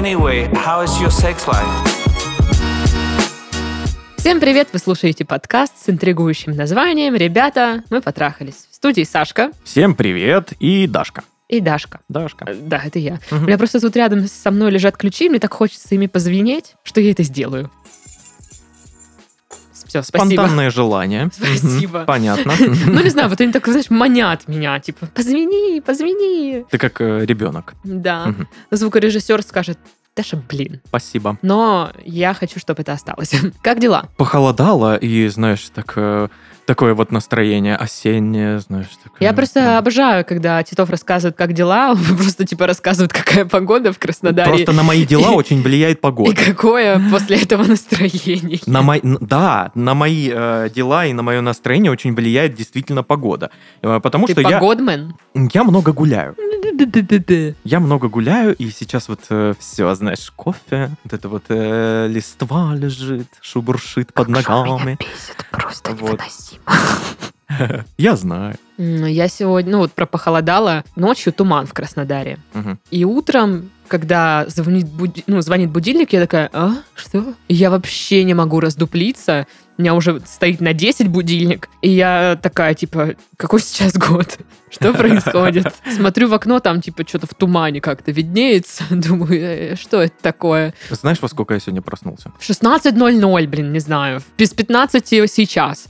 Anyway, how is your sex life? Всем привет! Вы слушаете подкаст с интригующим названием «Ребята, мы потрахались». В студии Сашка. Всем привет! И Дашка. Дашка. Да, это я. У меня просто тут рядом со мной лежат ключи, мне так хочется ими позвенеть, что я это сделаю. Все, спасибо. Спонтанное желание. Спасибо. Понятно. Ну, не знаю, вот они так, знаешь, манят меня, типа, позвони. Ты как ребенок. Да. Звукорежиссер скажет, Даша, блин. Спасибо. Но я хочу, чтобы это осталось. Как дела? Похолодало, и, знаешь, так... Такое вот настроение осеннее, знаешь. Такое... Я просто обожаю, когда Титов рассказывает, как дела, он просто типа рассказывает, какая погода в Краснодаре. Просто на мои дела очень влияет погода. И какое после этого настроение. Да, на мои дела и на мое настроение очень влияет действительно погода. Потому что я... Ты погодмен? Я много гуляю. И сейчас вот все, знаешь, кофе, вот это вот листва лежит, шубуршит под ногами. Как же меня бесит, просто невыносимо. Я знаю. Я сегодня, про похолодало, ночью туман в Краснодаре. Угу. И утром, когда звонит будильник, я такая, а, что? Я вообще не могу раздуплиться. У меня уже стоит на 10 будильник. И я такая, типа, какой сейчас год? Что происходит? Смотрю в окно, там, типа, что-то в тумане как-то виднеется. Думаю, что это такое? Знаешь, во сколько я сегодня проснулся? В 16:00, блин, не знаю. Без 15 сейчас.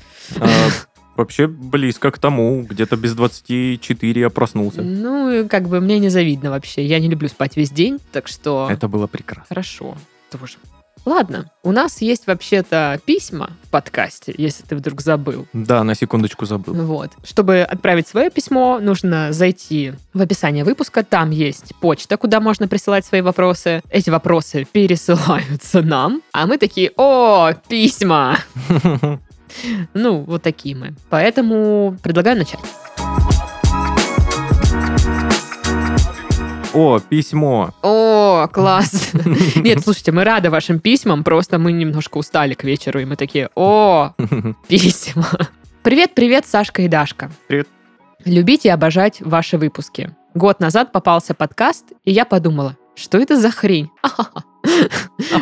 Вообще близко к тому, где-то без 24 я проснулся. Ну, как бы мне не завидно вообще. Я не люблю спать весь день, так что... Это было прекрасно. Хорошо. Тоже. Ладно, у нас есть вообще-то письма в подкасте, если ты вдруг забыл. Да, на секундочку забыл. Вот. Чтобы отправить свое письмо, нужно зайти в описание выпуска. Там есть почта, куда можно присылать свои вопросы. Эти вопросы пересылаются нам, а мы такие, о, письма! Ну, вот такие мы. Поэтому предлагаю начать. О, письмо. О, класс. Нет, слушайте, мы рады вашим письмам, просто мы немножко устали к вечеру, и мы такие, о, письма. Привет, Сашка и Дашка. Привет. Любить и обожать ваши выпуски. Год назад попался подкаст, и я подумала, что это за хрень?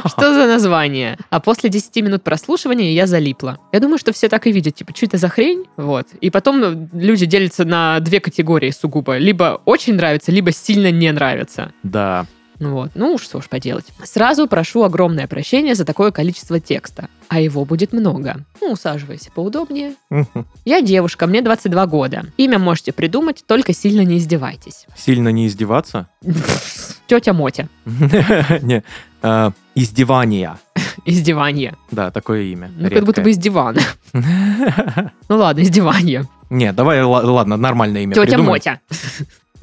Что за название? А после 10 минут прослушивания я залипла. Я думаю, что все так и видят, типа, что это за хрень? Вот. И потом люди делятся на две категории сугубо. Либо очень нравится, либо сильно не нравится. Да. Вот. Ну, что ж поделать. Сразу прошу огромное прощение за такое количество текста. А его будет много. Ну, усаживайся поудобнее. Я девушка, мне 22 года. Имя можете придумать, только сильно не издевайтесь. Сильно не издеваться? Тетя Мотя. Не, издевания. Издевание. Да, такое имя. Ну, как будто бы из дивана. Ну ладно, издевание. Не, давай, ладно, нормальное имя придумаем. Тетя Мотя.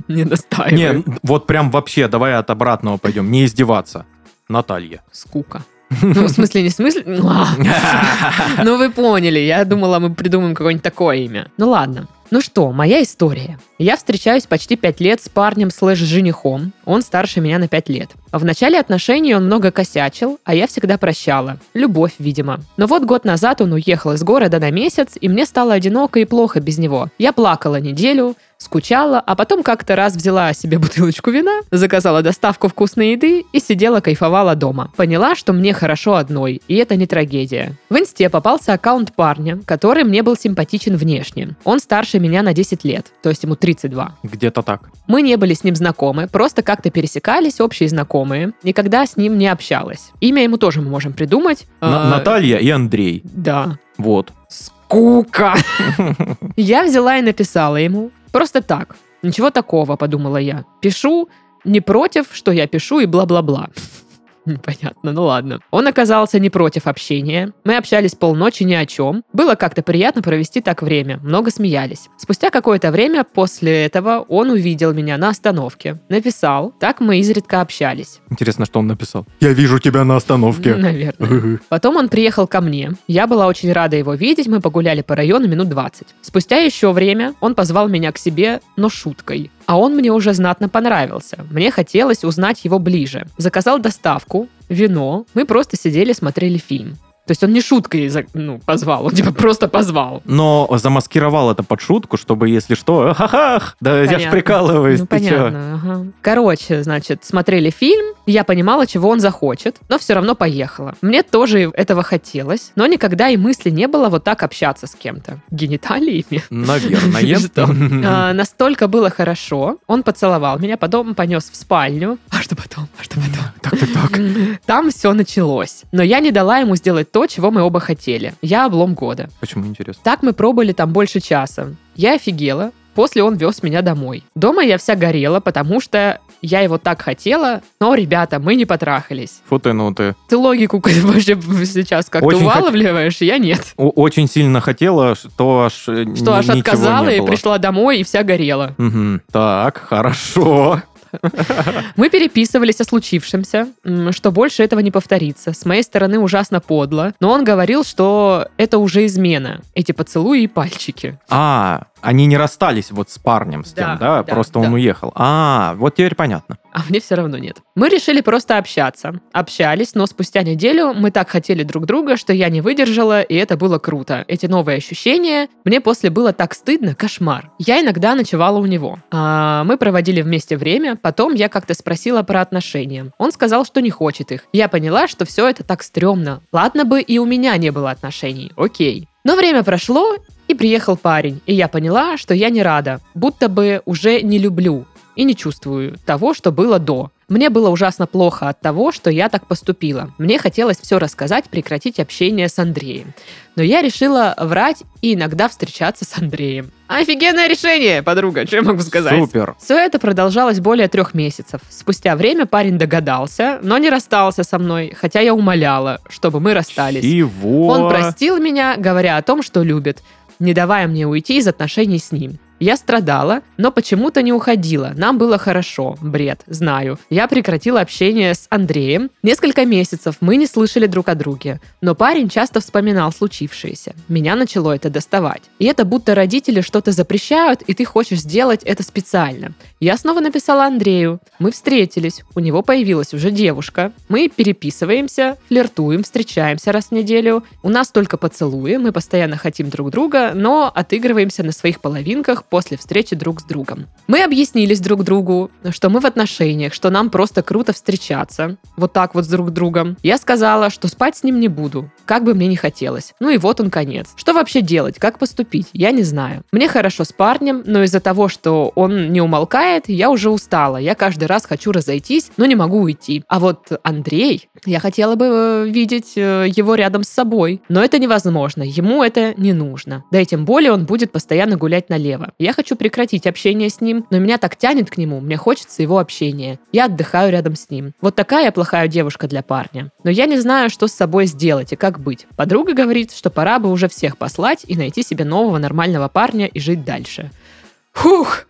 Не настаивай. Не, вот прям вообще, давай от обратного пойдем. Не издеваться. Наталья. Скука. Ну, в смысле, не в смысле? Ну, вы поняли. Я думала, мы придумаем какое-нибудь такое имя. Ну, ладно. Ну что, моя история. Я встречаюсь почти 5 лет с парнем/женихом. Он старше меня на 5 лет. В начале отношений он много косячил, а я всегда прощала. Любовь, видимо. Но вот год назад он уехал из города на месяц, и мне стало одиноко и плохо без него. Я плакала неделю, скучала, а потом как-то раз взяла себе бутылочку вина, заказала доставку вкусной еды и сидела, кайфовала дома. Поняла, что мне хорошо одной, и это не трагедия. В инсте попался аккаунт парня, который мне был симпатичен внешне. Он старше меня на 10 лет, то есть ему 32. Где-то так. Мы не были с ним знакомы, просто как-то пересекались, общие знакомые. Никогда с ним не общалась. Имя ему тоже мы можем придумать. Наталья и Андрей. Да. Вот. Скука! Я взяла и написала ему. Просто так. Ничего такого, подумала я. Пишу, не против, что я пишу и бла-бла-бла. Непонятно, ну ладно. Он оказался не против общения. Мы общались полночи ни о чем. Было как-то приятно провести так время. Много смеялись. Спустя какое-то время после этого он увидел меня на остановке. Написал. Так мы изредка общались. Интересно, что он написал. Я вижу тебя на остановке. Наверное. Потом он приехал ко мне. Я была очень рада его видеть. Мы погуляли по району минут 20. Спустя еще время он позвал меня к себе, но шуткой. А он мне уже знатно понравился. Мне хотелось узнать его ближе. Заказал доставку, вино. Мы просто сидели, смотрели фильм. То есть он не шуткой позвал, он типа просто позвал. Но замаскировал это под шутку, чтобы, если что, ха-ха, да понятно. Я ж прикалываюсь, ты понятно, чё? Ага. Короче, значит, смотрели фильм, я понимала, чего он захочет, но все равно поехала. Мне тоже этого хотелось, но никогда и мысли не было вот так общаться с кем-то. Гениталиями. Наверное. Настолько было хорошо, он поцеловал меня, потом понес в спальню. А что потом? Так. Там все началось. Но я не дала ему сделать то, чего мы оба хотели. Я облом года. Почему, интересно? Так мы пробыли там больше часа. Я офигела. После он вез меня домой. Дома я вся горела, потому что я его так хотела, но, ребята, мы не потрахались. Фу ты, ну ты. Ты логику вообще сейчас как-то улавливаешь, я нет. Очень сильно хотела, что аж отказала и пришла домой и вся горела. Угу. Так, хорошо. Мы переписывались о случившемся, что больше этого не повторится. С моей стороны ужасно подло, но он говорил, что это уже измена. Эти поцелуи и пальчики. Они не расстались вот с парнем, с тем, да? Просто он уехал. Вот теперь понятно. А мне все равно нет. Мы решили просто общаться. Общались, но спустя неделю мы так хотели друг друга, что я не выдержала, и это было круто. Эти новые ощущения. Мне после было так стыдно, кошмар. Я иногда ночевала у него. Мы проводили вместе время, потом я как-то спросила про отношения. Он сказал, что не хочет их. Я поняла, что все это так стрёмно. Ладно бы и у меня не было отношений, окей. Но время прошло, и приехал парень, и я поняла, что я не рада, будто бы уже не люблю и не чувствую того, что было до. Мне было ужасно плохо от того, что я так поступила. Мне хотелось все рассказать, прекратить общение с Андреем. Но я решила врать и иногда встречаться с Андреем. Офигенное решение, подруга, что я могу сказать? Супер. Все это продолжалось более 3 месяцев. Спустя время парень догадался, но не расстался со мной, хотя я умоляла, чтобы мы расстались. Чего? Он простил меня, говоря о том, что любит, не давая мне уйти из отношений с ним. Я страдала, но почему-то не уходила. Нам было хорошо. Бред, знаю. Я прекратила общение с Андреем. Несколько месяцев мы не слышали друг о друге. Но парень часто вспоминал случившееся. Меня начало это доставать. И это будто родители что-то запрещают, и ты хочешь сделать это специально. Я снова написала Андрею. Мы встретились. У него появилась уже девушка. Мы переписываемся, флиртуем, встречаемся раз в неделю. У нас только поцелуи. Мы постоянно хотим друг друга, но отыгрываемся на своих половинках после встречи друг с другом. Мы объяснились друг другу, что мы в отношениях, что нам просто круто встречаться, вот так вот с друг другом. Я сказала, что спать с ним не буду, как бы мне не хотелось. Ну и вот он конец. Что вообще делать, как поступить, я не знаю. Мне хорошо с парнем, но из-за того, что он не умолкает, я уже устала. Я каждый раз хочу разойтись, но не могу уйти. А вот Андрей, я хотела бы видеть его рядом с собой, но это невозможно, ему это не нужно. Да и тем более он будет постоянно гулять налево. Я хочу прекратить общение с ним, но меня так тянет к нему, мне хочется его общения. Я отдыхаю рядом с ним. Вот такая плохая девушка для парня. Но я не знаю, что с собой сделать и как быть. Подруга говорит, что пора бы уже всех послать и найти себе нового нормального парня и жить дальше. Фух!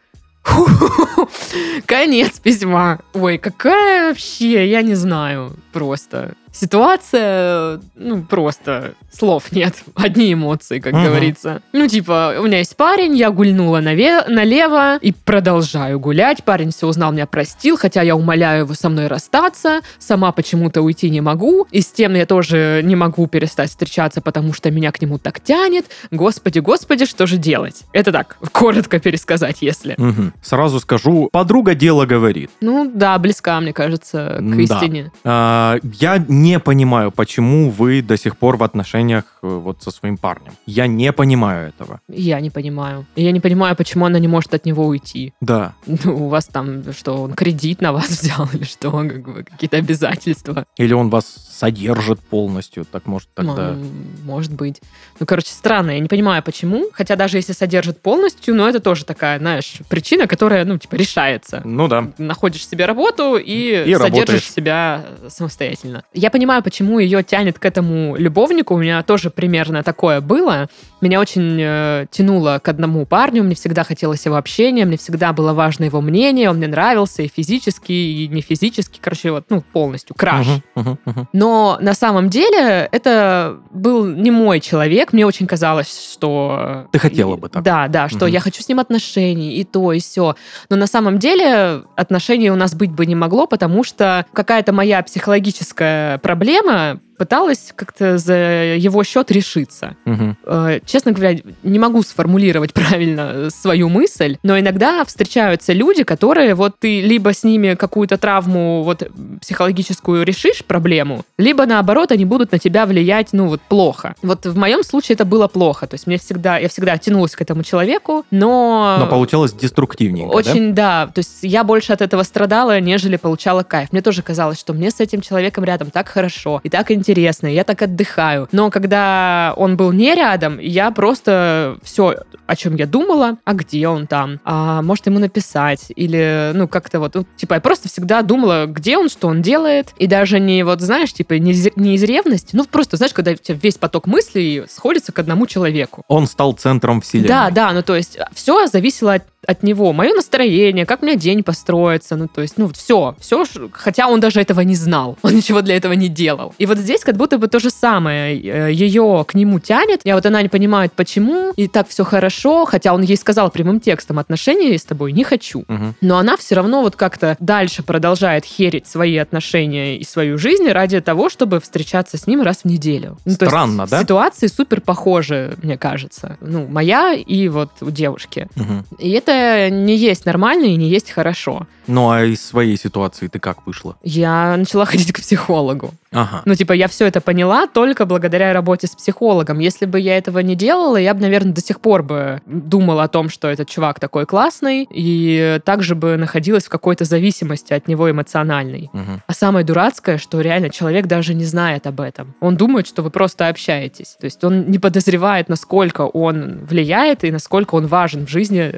Конец письма. Ой, какая вообще, я не знаю, просто... Ситуация, просто слов нет. Одни эмоции, как говорится. У меня есть парень, я гульнула налево и продолжаю гулять. Парень все узнал, меня простил, хотя я умоляю его со мной расстаться. Сама почему-то уйти не могу. И с тем я тоже не могу перестать встречаться, потому что меня к нему так тянет. Господи, что же делать? Это так, коротко пересказать, если. Угу. Сразу скажу, подруга дело говорит. Близка, мне кажется, к истине. Я не понимаю, почему вы до сих пор в отношениях вот со своим парнем. Я не понимаю этого. Я не понимаю. Я не понимаю, почему она не может от него уйти. Да. У вас там, что, он кредит на вас взял, или что, какие-то обязательства. Или он вас содержит полностью, так может тогда... Может быть. Странно, я не понимаю, почему. Хотя даже если содержит полностью, это тоже такая, причина, которая, решается. Да. Находишь себе работу и содержишь себя самостоятельно. Я понимаю, почему ее тянет к этому любовнику. У меня тоже примерно такое было. Меня очень тянуло к одному парню. Мне всегда хотелось его общения. Мне всегда было важно его мнение. Он мне нравился и физически, и не физически. Полностью краш. Uh-huh. Но на самом деле это был не мой человек. Мне очень казалось, что... Ты хотела бы так. Да, что я хочу с ним отношений, и то, и сё. Но на самом деле отношений у нас быть бы не могло, потому что какая-то моя психологическая проблема пыталась как-то за его счет решиться. Угу. Честно говоря, не могу сформулировать правильно свою мысль, но иногда встречаются люди, которые вот ты либо с ними какую-то травму вот психологическую решишь проблему, либо наоборот они будут на тебя влиять, ну вот плохо. Вот в моем случае это было плохо, то есть я всегда тянулась к этому человеку, но получалось деструктивненько, очень, да? Да, то есть я больше от этого страдала, нежели получала кайф. Мне тоже казалось, что мне с этим человеком рядом так хорошо и так интересно, я так отдыхаю. Но когда он был не рядом, я просто все, о чем я думала, а где он там, а может ему написать, или ну как-то вот, ну, типа я просто всегда думала, где он, что он делает, и даже не вот, знаешь, типа не из ревности, ну просто, знаешь, когда у тебя весь поток мыслей сходится к одному человеку. Он стал центром вселенной. Да, ну то есть все зависело от него, мое настроение, как у меня день построится, ну, то есть, ну, все, хотя он даже этого не знал, он ничего для этого не делал. И вот здесь как будто бы то же самое, ее к нему тянет, и вот она не понимает, почему, и так все хорошо, хотя он ей сказал прямым текстом, отношения с тобой не хочу. Угу. Но она все равно вот как-то дальше продолжает херить свои отношения и свою жизнь ради того, чтобы встречаться с ним раз в неделю. Ну, странно, то есть, да? Ситуации супер похожи, мне кажется. Ну, моя и вот у девушки. Угу. И это не есть нормально и не есть хорошо. Ну, а из своей ситуации ты как вышла? Я начала ходить к психологу. Ага. Ну, типа, я все это поняла только благодаря работе с психологом. Если бы я этого не делала, я бы, наверное, до сих пор бы думала о том, что этот чувак такой классный, и также бы находилась в какой-то зависимости от него эмоциональной. Угу. А самое дурацкое, что реально человек даже не знает об этом. Он думает, что вы просто общаетесь. То есть он не подозревает, насколько он влияет и насколько он важен в жизни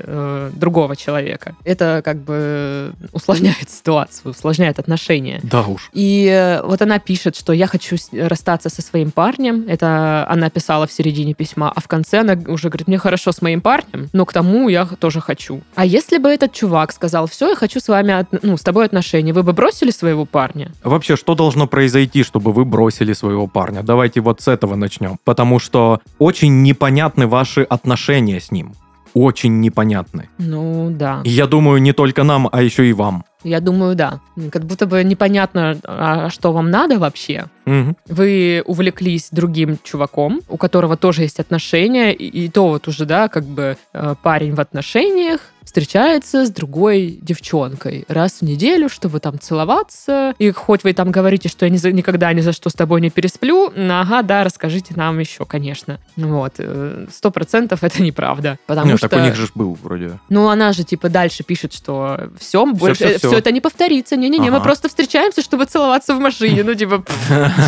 другого человека. Это как бы усложняет ситуацию, усложняет отношения. Да уж. И вот она пишет, что я хочу расстаться со своим парнем. Это она писала в середине письма, а в конце она уже говорит, мне хорошо с моим парнем, но к тому я тоже хочу. А если бы этот чувак сказал, все, я хочу с вами, с тобой отношения, вы бы бросили своего парня? Вообще, что должно произойти, чтобы вы бросили своего парня? Давайте вот с этого начнем. Потому что очень непонятны ваши отношения с ним. Очень непонятны. Ну, да. И я думаю, не только нам, а еще и вам. Я думаю, да. Как будто бы непонятно, а что вам надо вообще. Угу. Вы увлеклись другим чуваком, у которого тоже есть отношения, и то вот уже, да, как бы парень в отношениях встречается с другой девчонкой раз в неделю, чтобы там целоваться. И хоть вы там говорите, что я никогда ни за что с тобой не пересплю, ага, да, расскажите нам еще, конечно. Вот. 100% это неправда. Потому что... так у них же был вроде. Ну, она же типа дальше пишет, что все больше. Все это не повторится. Не-не-не, ага. Мы просто встречаемся, чтобы целоваться в машине. Ну, типа,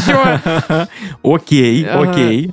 чё? Окей.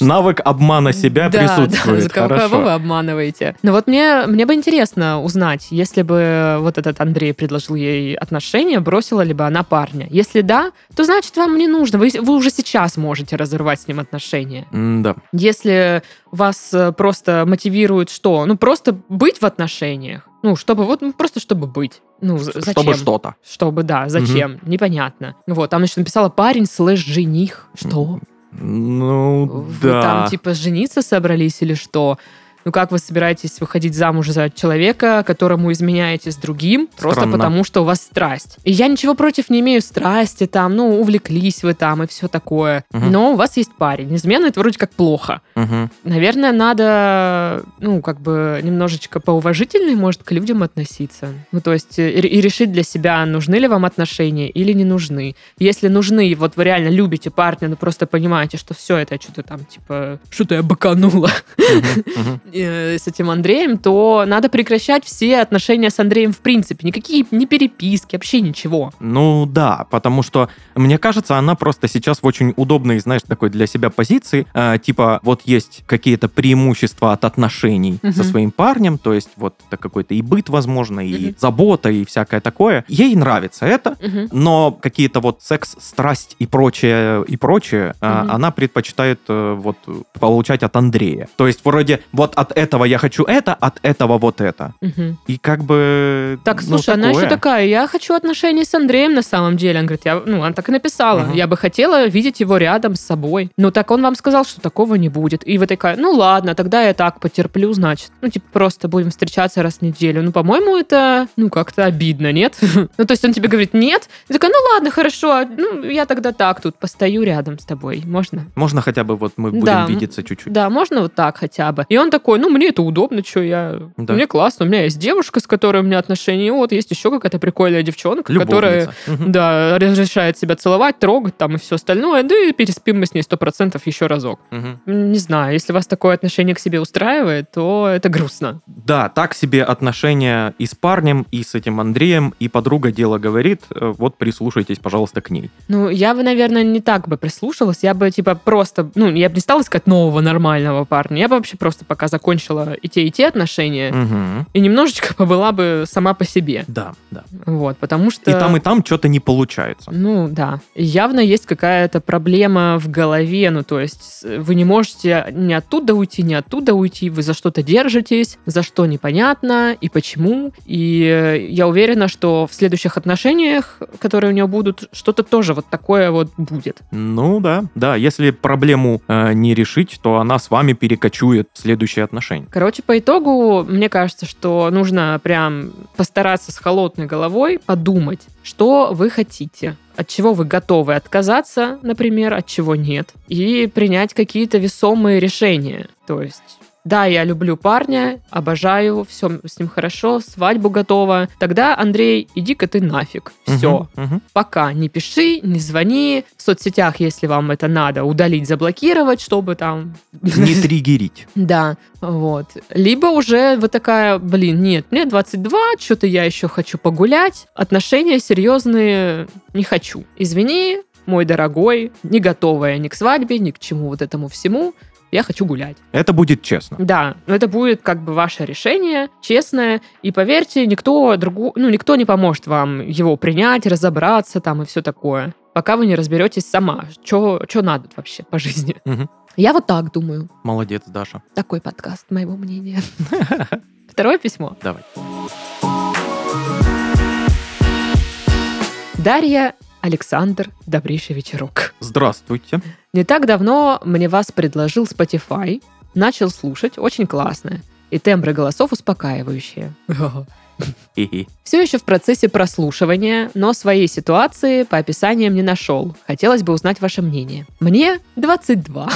Навык обмана себя присутствует. Да, кого вы обманываете? Ну, вот мне бы интересно узнать, если бы вот этот Андрей предложил ей отношения, бросила ли бы она парня? Если да, то значит, вам не нужно. Вы уже сейчас можете разорвать с ним отношения. Да. Если вас просто мотивирует что? Ну, просто быть в отношениях. Ну, чтобы вот, просто чтобы быть. Ну, зачем? Чтобы что-то. Чтобы, да, зачем? Угу. Непонятно. Вот, там, значит, написала парень /жених. Что? Ну, вы да. Вы там, типа, жениться собрались или что? Ну, как вы собираетесь выходить замуж за человека, которому изменяете с другим, просто потому, что у вас страсть? И я ничего против не имею страсти, там, ну, увлеклись вы там и все такое. Угу. Но у вас есть парень. Измена — это вроде как плохо. Угу. Наверное, надо, ну, как бы немножечко поуважительнее, может, к людям относиться. Ну, то есть и решить для себя, нужны ли вам отношения или не нужны. Если нужны, вот вы реально любите парня, но просто понимаете, что все это что-то там, типа, что-то я быканула. Угу. С этим Андреем, то надо прекращать все отношения с Андреем в принципе. Никакие не переписки, вообще ничего. Ну да, потому что, мне кажется, она просто сейчас в очень удобной, знаешь, такой для себя позиции, типа вот есть какие-то преимущества от отношений со своим парнем, то есть вот это какой-то и быт, возможно, и забота, и всякое такое. Ей нравится это, но какие-то вот секс, страсть и прочее она предпочитает вот получать от Андрея. То есть вроде вот от этого я хочу это, от этого вот это. Угу. И как бы... Так, слушай, она еще такая, я хочу отношений с Андреем на самом деле. Она говорит, она так и написала. Угу. Я бы хотела видеть его рядом с собой. Но так он вам сказал, что такого не будет. И вы такая, ну ладно, тогда я так потерплю, значит. Ну, типа, просто будем встречаться раз в неделю. Ну, по-моему, это, как-то обидно, нет? Ну, то есть он тебе говорит, нет. Ты такая, ну ладно, хорошо, ну, я тогда так тут постою рядом с тобой. Можно? Можно хотя бы вот мы будем видеться чуть-чуть. Да, можно вот так хотя бы. И он такой, мне это удобно, что я... Да. Мне классно, у меня есть девушка, с которой у меня отношения, и вот есть еще какая-то прикольная девчонка, любовница, которая разрешает себя целовать, трогать там и все остальное, да и переспим мы с ней 100% еще разок. Угу. Не знаю, если вас такое отношение к себе устраивает, то это грустно. Да, так себе отношения и с парнем, и с этим Андреем, и подруга дело говорит, вот прислушайтесь, пожалуйста, к ней. Я бы, наверное, не так бы прислушалась, я бы типа просто, я бы не стала искать нового нормального парня, я бы вообще просто пока закончила и те отношения, и немножечко побыла бы сама по себе. Да, да. Вот, потому что... и там что-то не получается. Да. Явно есть какая-то проблема в голове, то есть вы не можете ни оттуда уйти, вы за что-то держитесь, за что непонятно и почему, и я уверена, что в следующих отношениях, которые у нее будут, что-то тоже вот такое вот будет. Да, если проблему не решить, то она с вами перекочует в следующие отношения. Короче, по итогу, мне кажется, что нужно прям постараться с холодной головой подумать, что вы хотите, от чего вы готовы отказаться, например, от чего нет, и принять какие-то весомые решения. То есть... Да, я люблю парня, обожаю, все с ним хорошо, свадьбу готова. Тогда, Андрей, иди-ка ты нафиг. Все. Пока не пиши, не звони. В соцсетях, если вам это надо, удалить, заблокировать, чтобы там... Не триггерить. Да, вот. Либо уже вы такая, нет, мне 22, что-то я еще хочу погулять. Отношения серьезные не хочу. Извини, мой дорогой, не готовая ни к свадьбе, ни к чему вот этому всему. Я хочу гулять. Это будет честно. Да, но это будет как бы ваше решение, честное. И поверьте, никто не поможет вам его принять, разобраться там и все такое, пока вы не разберетесь сама, что надо вообще по жизни. Я вот так думаю. Молодец, Даша. Такой подкаст, моего мнения. Второе письмо. Давай. Дарья Александр Добрейший вечерок. Здравствуйте. Не так давно мне вас предложил Spotify. Начал слушать, очень классно. И тембры голосов успокаивающие. Все еще в процессе прослушивания, но своей ситуации по описаниям не нашел. Хотелось бы узнать ваше мнение. Мне 22.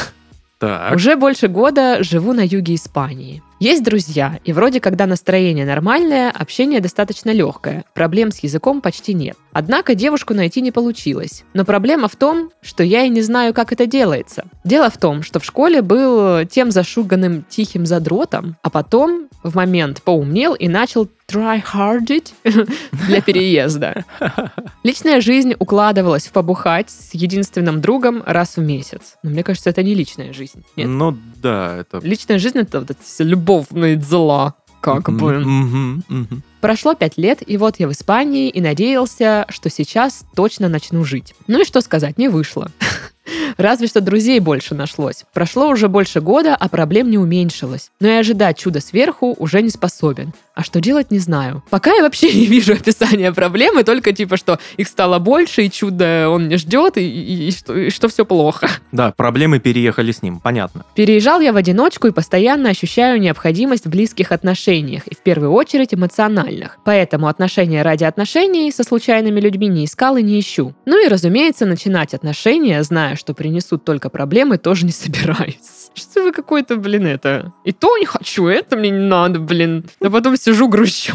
Так. Уже больше года живу на юге Испании. Есть друзья, и вроде когда настроение нормальное, общение достаточно легкое, проблем с языком почти нет. Однако девушку найти не получилось. Но проблема в том, что я и не знаю, как это делается. Дело в том, что в школе был тем зашуганным тихим задротом, а потом в момент поумнел и начал try-hardить для переезда. Личная жизнь укладывалась в побухать с единственным другом раз в месяц. Но мне кажется, это не личная жизнь. Нет? Личная жизнь — это вот любовные дела. Как бы. Прошло 5 лет, и вот я в Испании, и надеялся, что сейчас точно начну жить. И что сказать, не вышло. Разве что друзей больше нашлось. Прошло уже больше года, а проблем не уменьшилось. Но и ожидать чуда сверху уже не способен. А что делать, не знаю. Пока я вообще не вижу описания проблемы, только что их стало больше, и чудо он не ждет, и что все плохо. Да, проблемы переехали с ним, понятно. Переезжал я в одиночку и постоянно ощущаю необходимость в близких отношениях, и в первую очередь эмоциональных. Поэтому отношения ради отношений со случайными людьми не искал и не ищу. И, разумеется, начинать отношения, зная, что принесут только проблемы, тоже не собираюсь. Что вы какой-то, это... И то не хочу, это мне не надо, А потом сижу, грущу.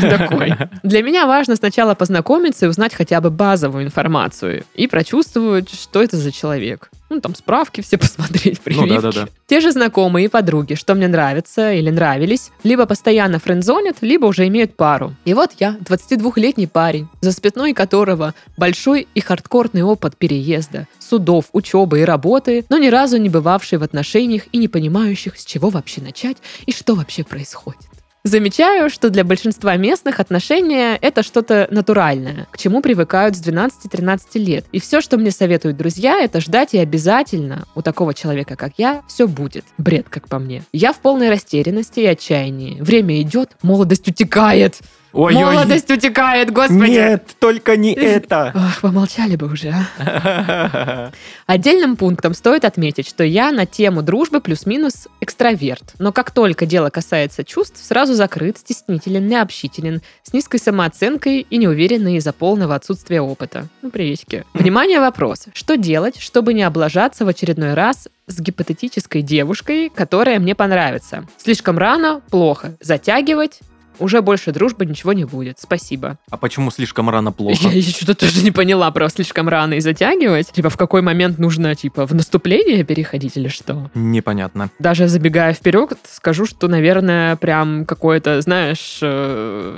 Такой. Для меня важно сначала познакомиться и узнать хотя бы базовую информацию. И прочувствовать, что это за человек. Там справки все посмотреть, прививки. Те же знакомые и подруги, что мне нравится или нравились, либо постоянно френдзонят, либо уже имеют пару. И вот я, 22-летний парень, за спиной которого большой и хардкорный опыт переезда, судов, учебы и работы, но ни разу не бывавший в отношениях и не понимающих, с чего вообще начать и что вообще происходит. Замечаю, что для большинства местных отношения это что-то натуральное, к чему привыкают с 12-13 лет. И все, что мне советуют друзья, это ждать и обязательно. У такого человека, как я, все будет. Бред, как по мне. Я в полной растерянности и отчаянии. Время идет, молодость утекает. Ой-ой. Молодость утекает, господи. Нет, только не это. Ох, помолчали бы уже, а. Отдельным пунктом стоит отметить, что я на тему дружбы плюс-минус экстраверт. Но как только дело касается чувств, сразу закрыт, стеснителен, необщителен, с низкой самооценкой и неуверенный из-за полного отсутствия опыта. Ну, приветики. Внимание, вопрос. Что делать, чтобы не облажаться в очередной раз с гипотетической девушкой, которая мне понравится? Слишком рано, плохо. Затягивать... Уже больше дружбы ничего не будет. Спасибо. А почему слишком рано плохо? Я что-то тоже не поняла про слишком рано и затягивать. Типа в какой момент нужно, типа, в наступление переходить или что? Непонятно. Даже забегая вперед, скажу, что, наверное, прям какое-то, знаешь,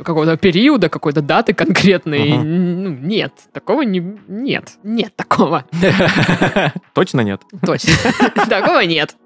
какого-то периода, какой-то даты конкретной. Угу. Нет, такого не... Нет. Нет такого. Точно нет? Точно. Такого нет.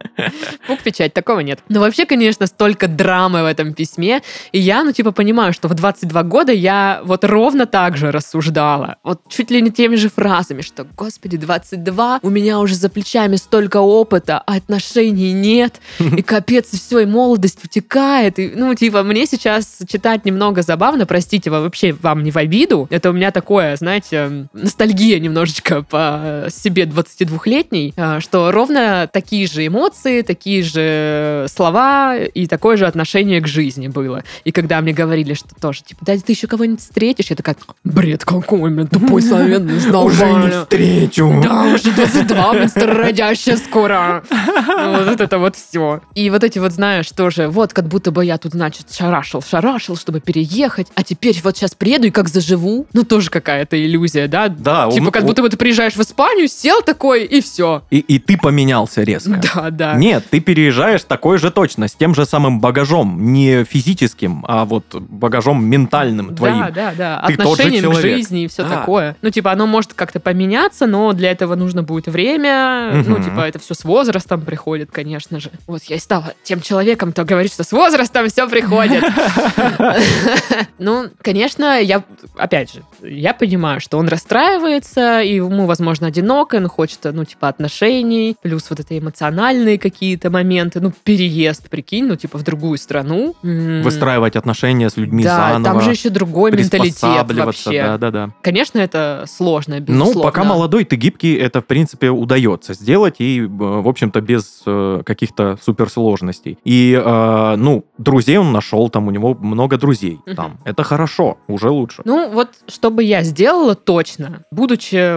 Фук, печать, такого нет. Но вообще, конечно, столько драмы в этом письме. И я понимаю, что в 22 года я вот ровно так же рассуждала. Вот чуть ли не теми же фразами, что, господи, 22, у меня уже за плечами столько опыта, а отношений нет, и капец, и все, и молодость утекает. И, мне сейчас читать немного забавно, простите, вообще вам не в обиду. Это у меня такое, знаете, ностальгия немножечко по себе 22-летней, что ровно такие же эмоции, такие же слова и такое же отношение к жизни было. И когда мне говорили, что тоже, да ты еще кого-нибудь встретишь, я такая, бред какой, блин, тупой совет, не знал. Уже не встречу. Да, уже 22, блин, старородящая скоро. Вот это вот все. И вот эти вот, знаешь, тоже, вот как будто бы я тут, значит, шарашил, чтобы переехать, а теперь вот сейчас приеду и как заживу. Ну, тоже какая-то иллюзия, да? Да. Как будто бы ты приезжаешь в Испанию, сел такой, и все. И ты поменялся резко. Да, да. Нет, ты переезжаешь такой же точно, с тем же самым багажом, не физическим, а вот багажом ментальным твоим. Да. Отношением к жизни и все такое. Оно может как-то поменяться, но для этого нужно будет время. Угу. Это все с возрастом приходит, конечно же. Вот я и стала тем человеком, кто говорит, что с возрастом все приходит. Конечно, я понимаю, что он расстраивается, и ему, возможно, одиноко, он хочет, отношений, плюс вот это эмоциональные какие-то моменты, переезд, прикинь, в другую страну. Выстраивать отношения с людьми заново. Да, там же еще другой менталитет вообще. Да. Конечно, это сложно, безусловно. Пока молодой ты гибкий, это, в принципе, удается сделать и, в общем-то, без каких-то суперсложностей. И, друзей он нашел, там у него много друзей. Там. Это хорошо, уже лучше. Что бы я сделала точно, будучи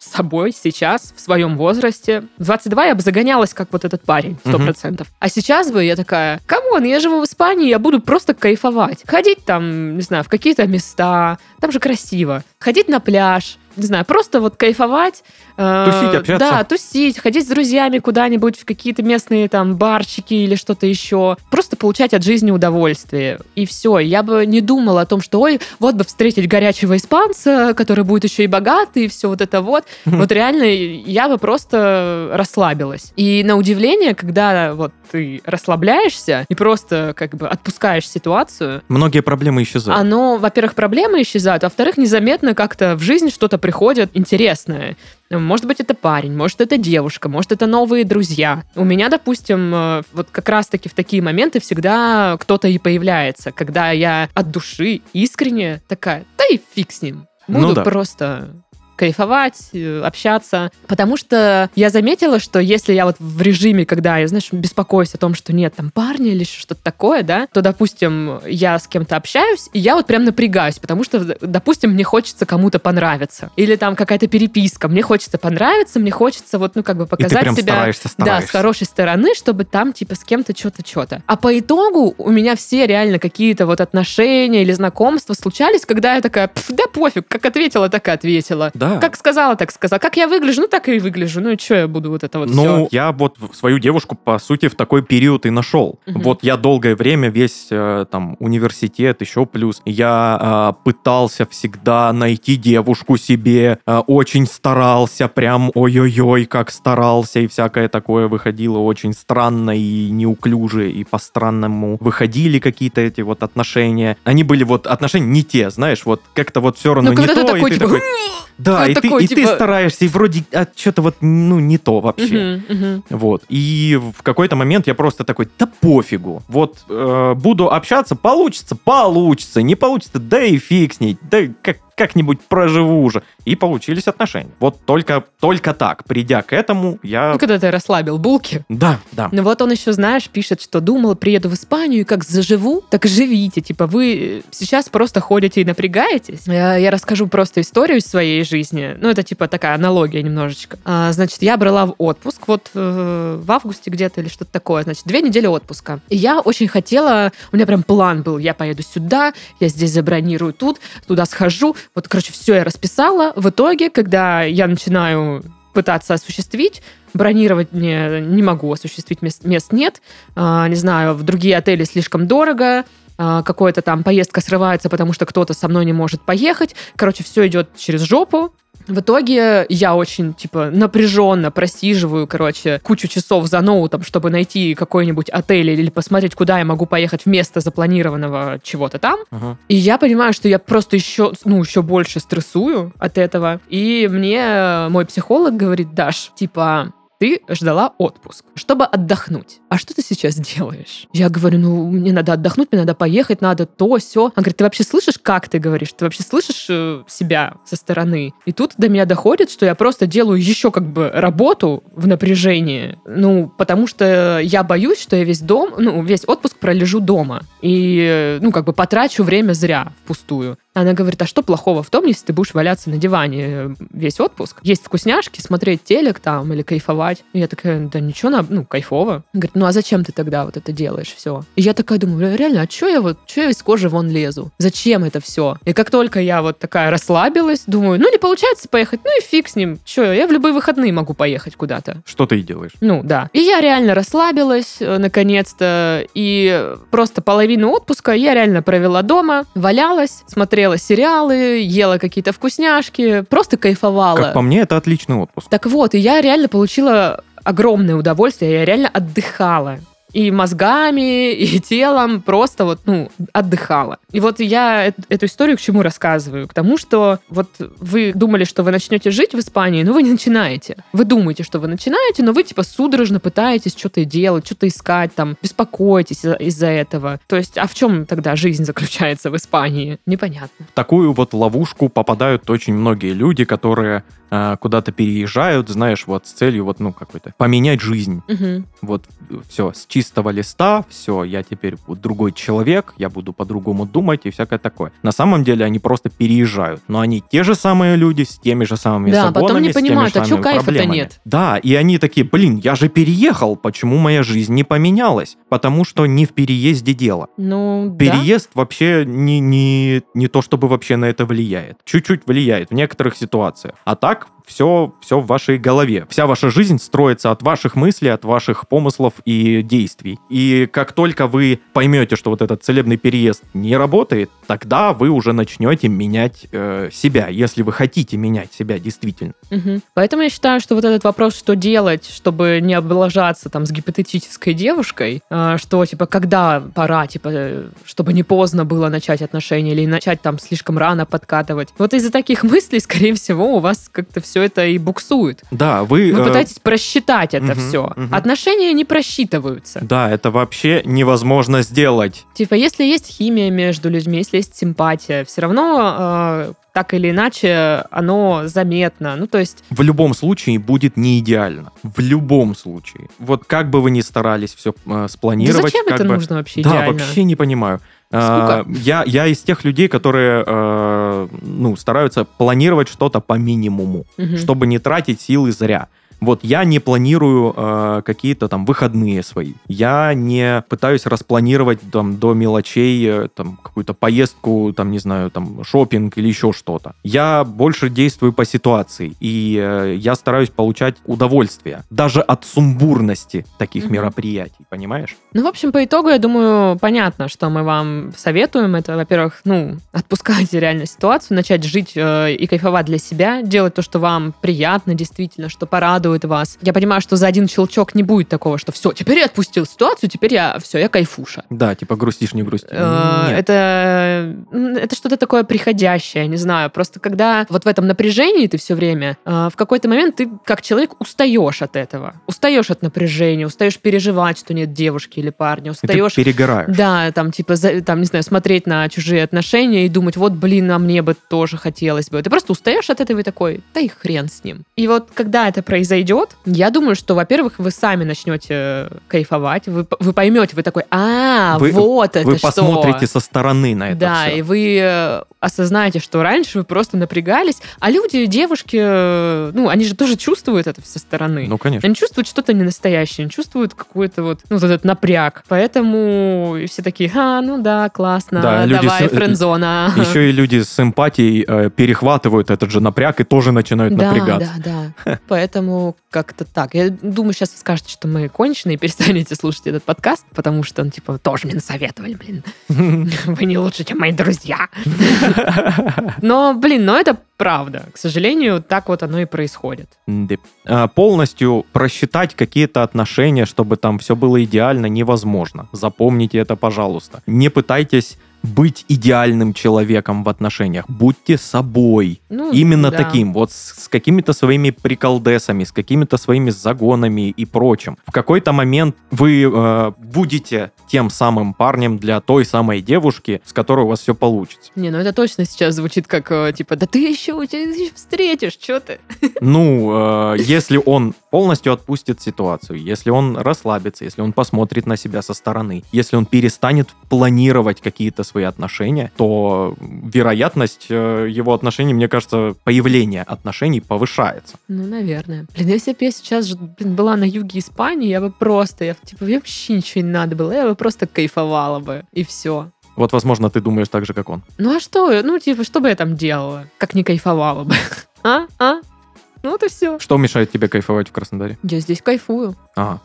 собой сейчас, в своем возрасте. В 22 я бы загонялась, как вот этот парень, 100%. Угу. А сейчас бы я такая, камон, я живу в Испании, я буду просто кайфовать. Ходить там, не знаю, в какие-то места, там же красиво. Ходить на пляж, не знаю, просто кайфовать. Тусить, общаться. Да, тусить, ходить с друзьями куда-нибудь в какие-то местные там барчики или что-то еще. Просто получать от жизни удовольствие. И все. Я бы не думала о том, что, вот бы встретить горячего испанца, который будет еще и богатый, и все вот это вот. Вот реально я бы просто расслабилась. И на удивление, когда ты расслабляешься и просто отпускаешь ситуацию... Многие проблемы исчезают. Во-первых, проблемы исчезают, а во-вторых, незаметно как-то в жизнь что-то приходит интересное. Может быть, это парень, может, это девушка, может, это новые друзья. У меня, допустим, как раз-таки в такие моменты всегда кто-то и появляется, когда я от души искренне такая, да и фиг с ним. Буду просто... кайфовать, общаться. Потому что я заметила, что если я в режиме, когда я, беспокоюсь о том, что нет там парня или что-то такое, да, то, допустим, я с кем-то общаюсь, и я прям напрягаюсь, потому что, допустим, мне хочется кому-то понравиться. Или там какая-то переписка. Мне хочется понравиться, мне хочется показать себя. И ты прям стараешься. Да, с хорошей стороны, чтобы там с кем-то что-то. А по итогу у меня все реально какие-то отношения или знакомства случались, когда я такая, да пофиг, как ответила, так и ответила. Да. да. Как сказала, так сказала. Как я выгляжу, ну так и выгляжу. Ну и что я буду вот это вот все? Ну, я вот свою девушку, по сути, в такой период и нашел. Угу. Вот я долгое время весь там университет, еще плюс. Я пытался всегда найти девушку себе, очень старался, прям ой-ой-ой, как старался, и всякое такое выходило очень странно и неуклюже, и по-странному выходили какие-то эти вот отношения. Они были вот отношения не те, знаешь, вот как-то вот все равно не то, такой, и ты такой... Да, ну, и, такой, ты, типа... и ты стараешься, и вроде что-то вот, ну, не то вообще. Вот. И в какой-то момент я просто такой, да пофигу. Вот буду общаться, получится, не получится, да и фиг с ней, да как-нибудь проживу уже. И получились отношения. Вот только так, придя к этому, я... Ну, когда ты расслабил булки. Да. Ну, вот он еще, знаешь, пишет, что думал, приеду в Испанию, и как заживу, так и живите. Типа, вы сейчас просто ходите и напрягаетесь. Я расскажу просто историю из своей жизни. Ну, это, типа, такая аналогия немножечко. Значит, я брала в отпуск вот в августе где-то или что-то такое. Значит, 2 недели отпуска. И я очень хотела... У меня прям план был. Я поеду сюда, я здесь забронирую тут, туда схожу. Вот, короче, все я расписала. В итоге, когда я начинаю пытаться осуществить, бронировать не могу, осуществить мест нет. Не знаю, в другие отели слишком дорого. Какая-то там поездка срывается, потому что кто-то со мной не может поехать. Короче, все идет через жопу. В итоге я очень, типа, напряженно просиживаю, короче, кучу часов за ноутом, чтобы найти какой-нибудь отель или посмотреть, куда я могу поехать вместо запланированного чего-то там. Ага. И я понимаю, что я просто еще больше стрессую от этого. И мне мой психолог говорит: Даш, типа... Ты ждала отпуск, чтобы отдохнуть. А что ты сейчас делаешь? Я говорю, мне надо отдохнуть, мне надо поехать, надо то, сё. Она говорит, ты вообще слышишь, как ты говоришь? Ты вообще слышишь себя со стороны? И тут до меня доходит, что я просто делаю еще как бы работу в напряжении. Ну, потому что я боюсь, что я весь отпуск пролежу дома. И, ну, как бы потрачу время зря, впустую. Она говорит, а что плохого в том, если ты будешь валяться на диване весь отпуск? Есть вкусняшки, смотреть телек там или кайфовать. И я такая, да ничего, кайфово. Говорит, ну а зачем ты тогда вот это делаешь все? И я такая думаю, реально, а что я из кожи вон лезу? Зачем это все? И как только я вот такая расслабилась, думаю, ну не получается поехать, ну и фиг с ним. Что, я в любые выходные могу поехать куда-то. Что ты и делаешь. Ну да. И я реально расслабилась, наконец-то. И просто половину отпуска я реально провела дома, валялась, смотрела сериалы, ела какие-то вкусняшки, просто кайфовала. Как по мне, это отличный отпуск. Так вот, и я реально получила огромное удовольствие, я реально отдыхала. И мозгами, и телом просто вот, отдыхала. И вот я эту историю к чему рассказываю? К тому, что вот вы думали, что вы начнете жить в Испании, но вы не начинаете. Вы думаете, что вы начинаете, но вы типа судорожно пытаетесь что-то делать, что-то искать, там, беспокойтесь из-за этого. То есть, а в чем тогда жизнь заключается в Испании? Непонятно. В такую вот ловушку попадают очень многие люди, которые куда-то переезжают, знаешь, вот с целью вот, какой-то поменять жизнь. Угу. Вот, все, с чистого листа, все, я теперь другой человек, я буду по-другому думать и всякое такое. На самом деле они просто переезжают, но они те же самые люди с теми же самыми загонами, да, потом не понимают, а что кайфа-то нет. Да, и они такие, блин, я же переехал, почему моя жизнь не поменялась? Потому что не в переезде дело. Переезд вообще не то, чтобы вообще на это влияет. Чуть-чуть влияет в некоторых ситуациях. А так все в вашей голове. Вся ваша жизнь строится от ваших мыслей, от ваших помыслов и действий. И как только вы поймете, что вот этот целебный переезд не работает, тогда вы уже начнете менять себя, если вы хотите менять себя действительно. Угу. Поэтому я считаю, что вот этот вопрос, что делать, чтобы не облажаться там с гипотетической девушкой, что типа когда пора, типа чтобы не поздно было начать отношения или начать там слишком рано подкатывать. Вот из-за таких мыслей, скорее всего, у вас как-то все это и буксует. Да, вы пытаетесь просчитать это все. Угу. Отношения не просчитываются. Да, это вообще невозможно сделать. Типа, если есть химия между людьми, если есть симпатия, все равно так или иначе оно заметно. Ну, то есть... В любом случае будет не идеально. В любом случае. Вот как бы вы ни старались все спланировать... Да зачем это нужно вообще идеально? Да, вообще не понимаю. Я из тех людей, которые стараются планировать что-то по минимуму, чтобы не тратить силы зря. Вот я не планирую какие-то там выходные свои. Я не пытаюсь распланировать там до мелочей там какую-то поездку, там, не знаю, там шопинг или еще что-то. Я больше действую по ситуации, и я стараюсь получать удовольствие даже от сумбурности таких мероприятий, понимаешь? Ну, в общем, по итогу, я думаю, понятно, что мы вам советуем. Это, во-первых, отпускать реально ситуацию, начать жить и кайфовать для себя, делать то, что вам приятно, действительно, что порадует вас. Я понимаю, что за один щелчок не будет такого, что все, теперь я отпустил ситуацию, теперь я кайфуша. Да, типа грустишь, не грустишь. Это что-то такое приходящее, не знаю. Просто когда вот в этом напряжении ты все время, в какой-то момент ты как человек устаешь от этого. Устаешь от напряжения, устаешь переживать, что нет девушки или парня, устаешь... Ты перегораешь. Да, там типа, не знаю, смотреть на чужие отношения и думать, вот, блин, а мне бы тоже хотелось бы. Ты просто устаешь от этого и такой, да и хрен с ним. И вот когда это произойдет, я думаю, что, во-первых, вы сами начнете кайфовать, вы поймете, вы такой, вот это что. Вы посмотрите со стороны на это все. Да, и вы осознаете, что раньше вы просто напрягались, а люди, девушки, они же тоже чувствуют это со стороны. Ну, конечно. Они чувствуют что-то ненастоящее, они чувствуют какой-то этот напряг. Поэтому все такие, да, классно, да, давай, френдзона. Еще и люди с эмпатией перехватывают этот же напряг и тоже начинают напрягаться. Да. Поэтому как-то так. Я думаю, сейчас вы скажете, что мы конченые, и перестанете слушать этот подкаст, потому что, тоже мне насоветовали, блин. Вы не лучше, чем мои друзья. Но, это правда. К сожалению, так вот оно и происходит. Полностью просчитать какие-то отношения, чтобы там все было идеально, невозможно. Запомните это, пожалуйста. Не пытайтесь быть идеальным человеком в отношениях. Будьте собой. Таким. Вот с какими-то своими приколдесами, с какими-то своими загонами и прочим. В какой-то момент вы будете тем самым парнем для той самой девушки, с которой у вас все получится. Это точно сейчас звучит как, да ты еще встретишь, что ты? Если он полностью отпустит ситуацию, если он расслабится, если он посмотрит на себя со стороны, если он перестанет планировать какие-то свои отношения, то вероятность его отношений, мне кажется, появление отношений повышается. Наверное. Если бы я сейчас была на юге Испании, я бы просто, вообще ничего не надо было, я бы просто кайфовала бы, и все. Вот, возможно, ты думаешь так же, как он. А что? Что бы я там делала? Как не кайфовала бы? Это все. Что мешает тебе кайфовать в Краснодаре? Я здесь кайфую.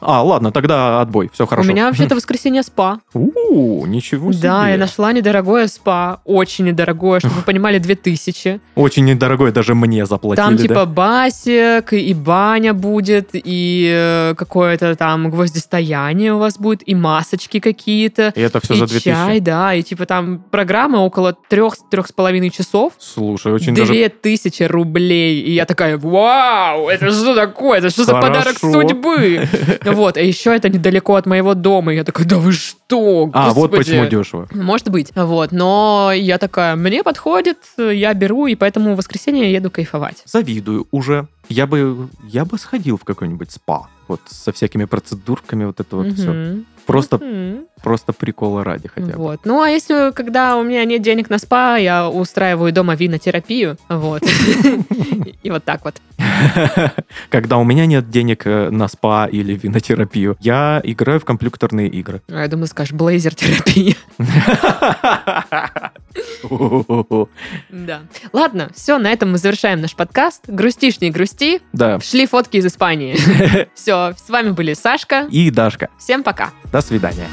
Ладно, тогда отбой, все хорошо. У меня вообще-то воскресенье спа. Ничего себе. Да, я нашла недорогое спа, очень недорогое, чтобы вы понимали, 2000. Очень недорогое, даже мне заплатили. Там басик, и баня будет, и какое-то там гвоздистояние у вас будет, и масочки какие-то. И это все за 2000? И чай, да, и там программа около 3-3,5 часов. Слушай, очень даже... 2000 рублей, и я такая, вау, это что такое? Это что за подарок судьбы? А еще это недалеко от моего дома. И я такая, да вы что, господи. Вот почему дешево. Может быть. Но я такая, мне подходит, я беру, и поэтому в воскресенье я еду кайфовать. Завидую уже. Я бы сходил в какой-нибудь спа. Со всякими процедурками, все. Просто прикола ради хотя бы. А если, когда у меня нет денег на спа, я устраиваю дома винотерапию. И вот так вот. Когда у меня нет денег на спа или винотерапию, я играю в компьютерные игры. Я думаю, скажешь, блейзер-терапия. Да. Ладно, все, на этом мы завершаем наш подкаст. Грустишь, не грусти. Да. Шли фотки из Испании. Все, с вами были Сашка и Дашка. Всем пока. До свидания.